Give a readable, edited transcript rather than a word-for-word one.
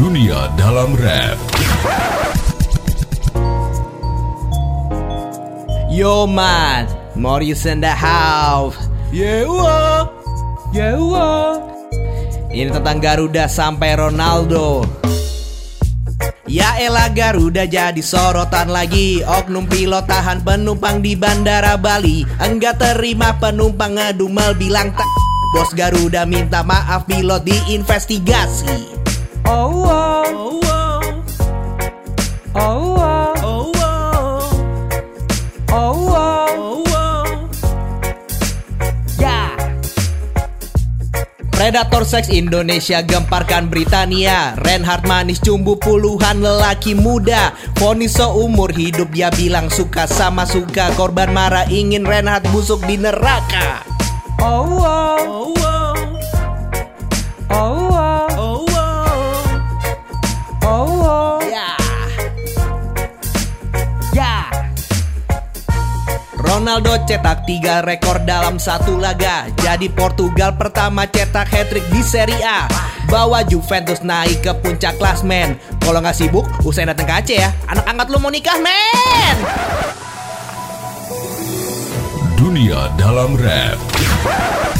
Dunia Dalam Rap. Yo man, Morris in the house. Yeah, ini tentang Garuda sampai Ronaldo. Ya elah, Garuda jadi sorotan lagi. Oknum pilot tahan penumpang di Bandara Bali. Enggak terima penumpang, ngedumel bilang tak. Bos Garuda minta maaf, pilot diinvestigasi. Oh wow, oh wow, oh wow, oh wow, oh wow, oh wow. Ya. Predator seks Indonesia gemparkan Britania Ren manis cumbu puluhan lelaki muda. Vonis seumur hidup, dia bilang suka sama suka. Korban marah ingin Reinhardt busuk di neraka. Oh wow, oh wow, oh wow, oh wow, oh wow. Ya, ya. Ronaldo cetak 3 rekor dalam 1 laga. Jadi Portugal pertama cetak hat-trick di Serie A. Bawa Juventus naik ke puncak klasmen. Kalau nggak sibuk, usahain datang ke Aceh ya. Anak angkat lu mau nikah, men! Dunia Dalam Rap.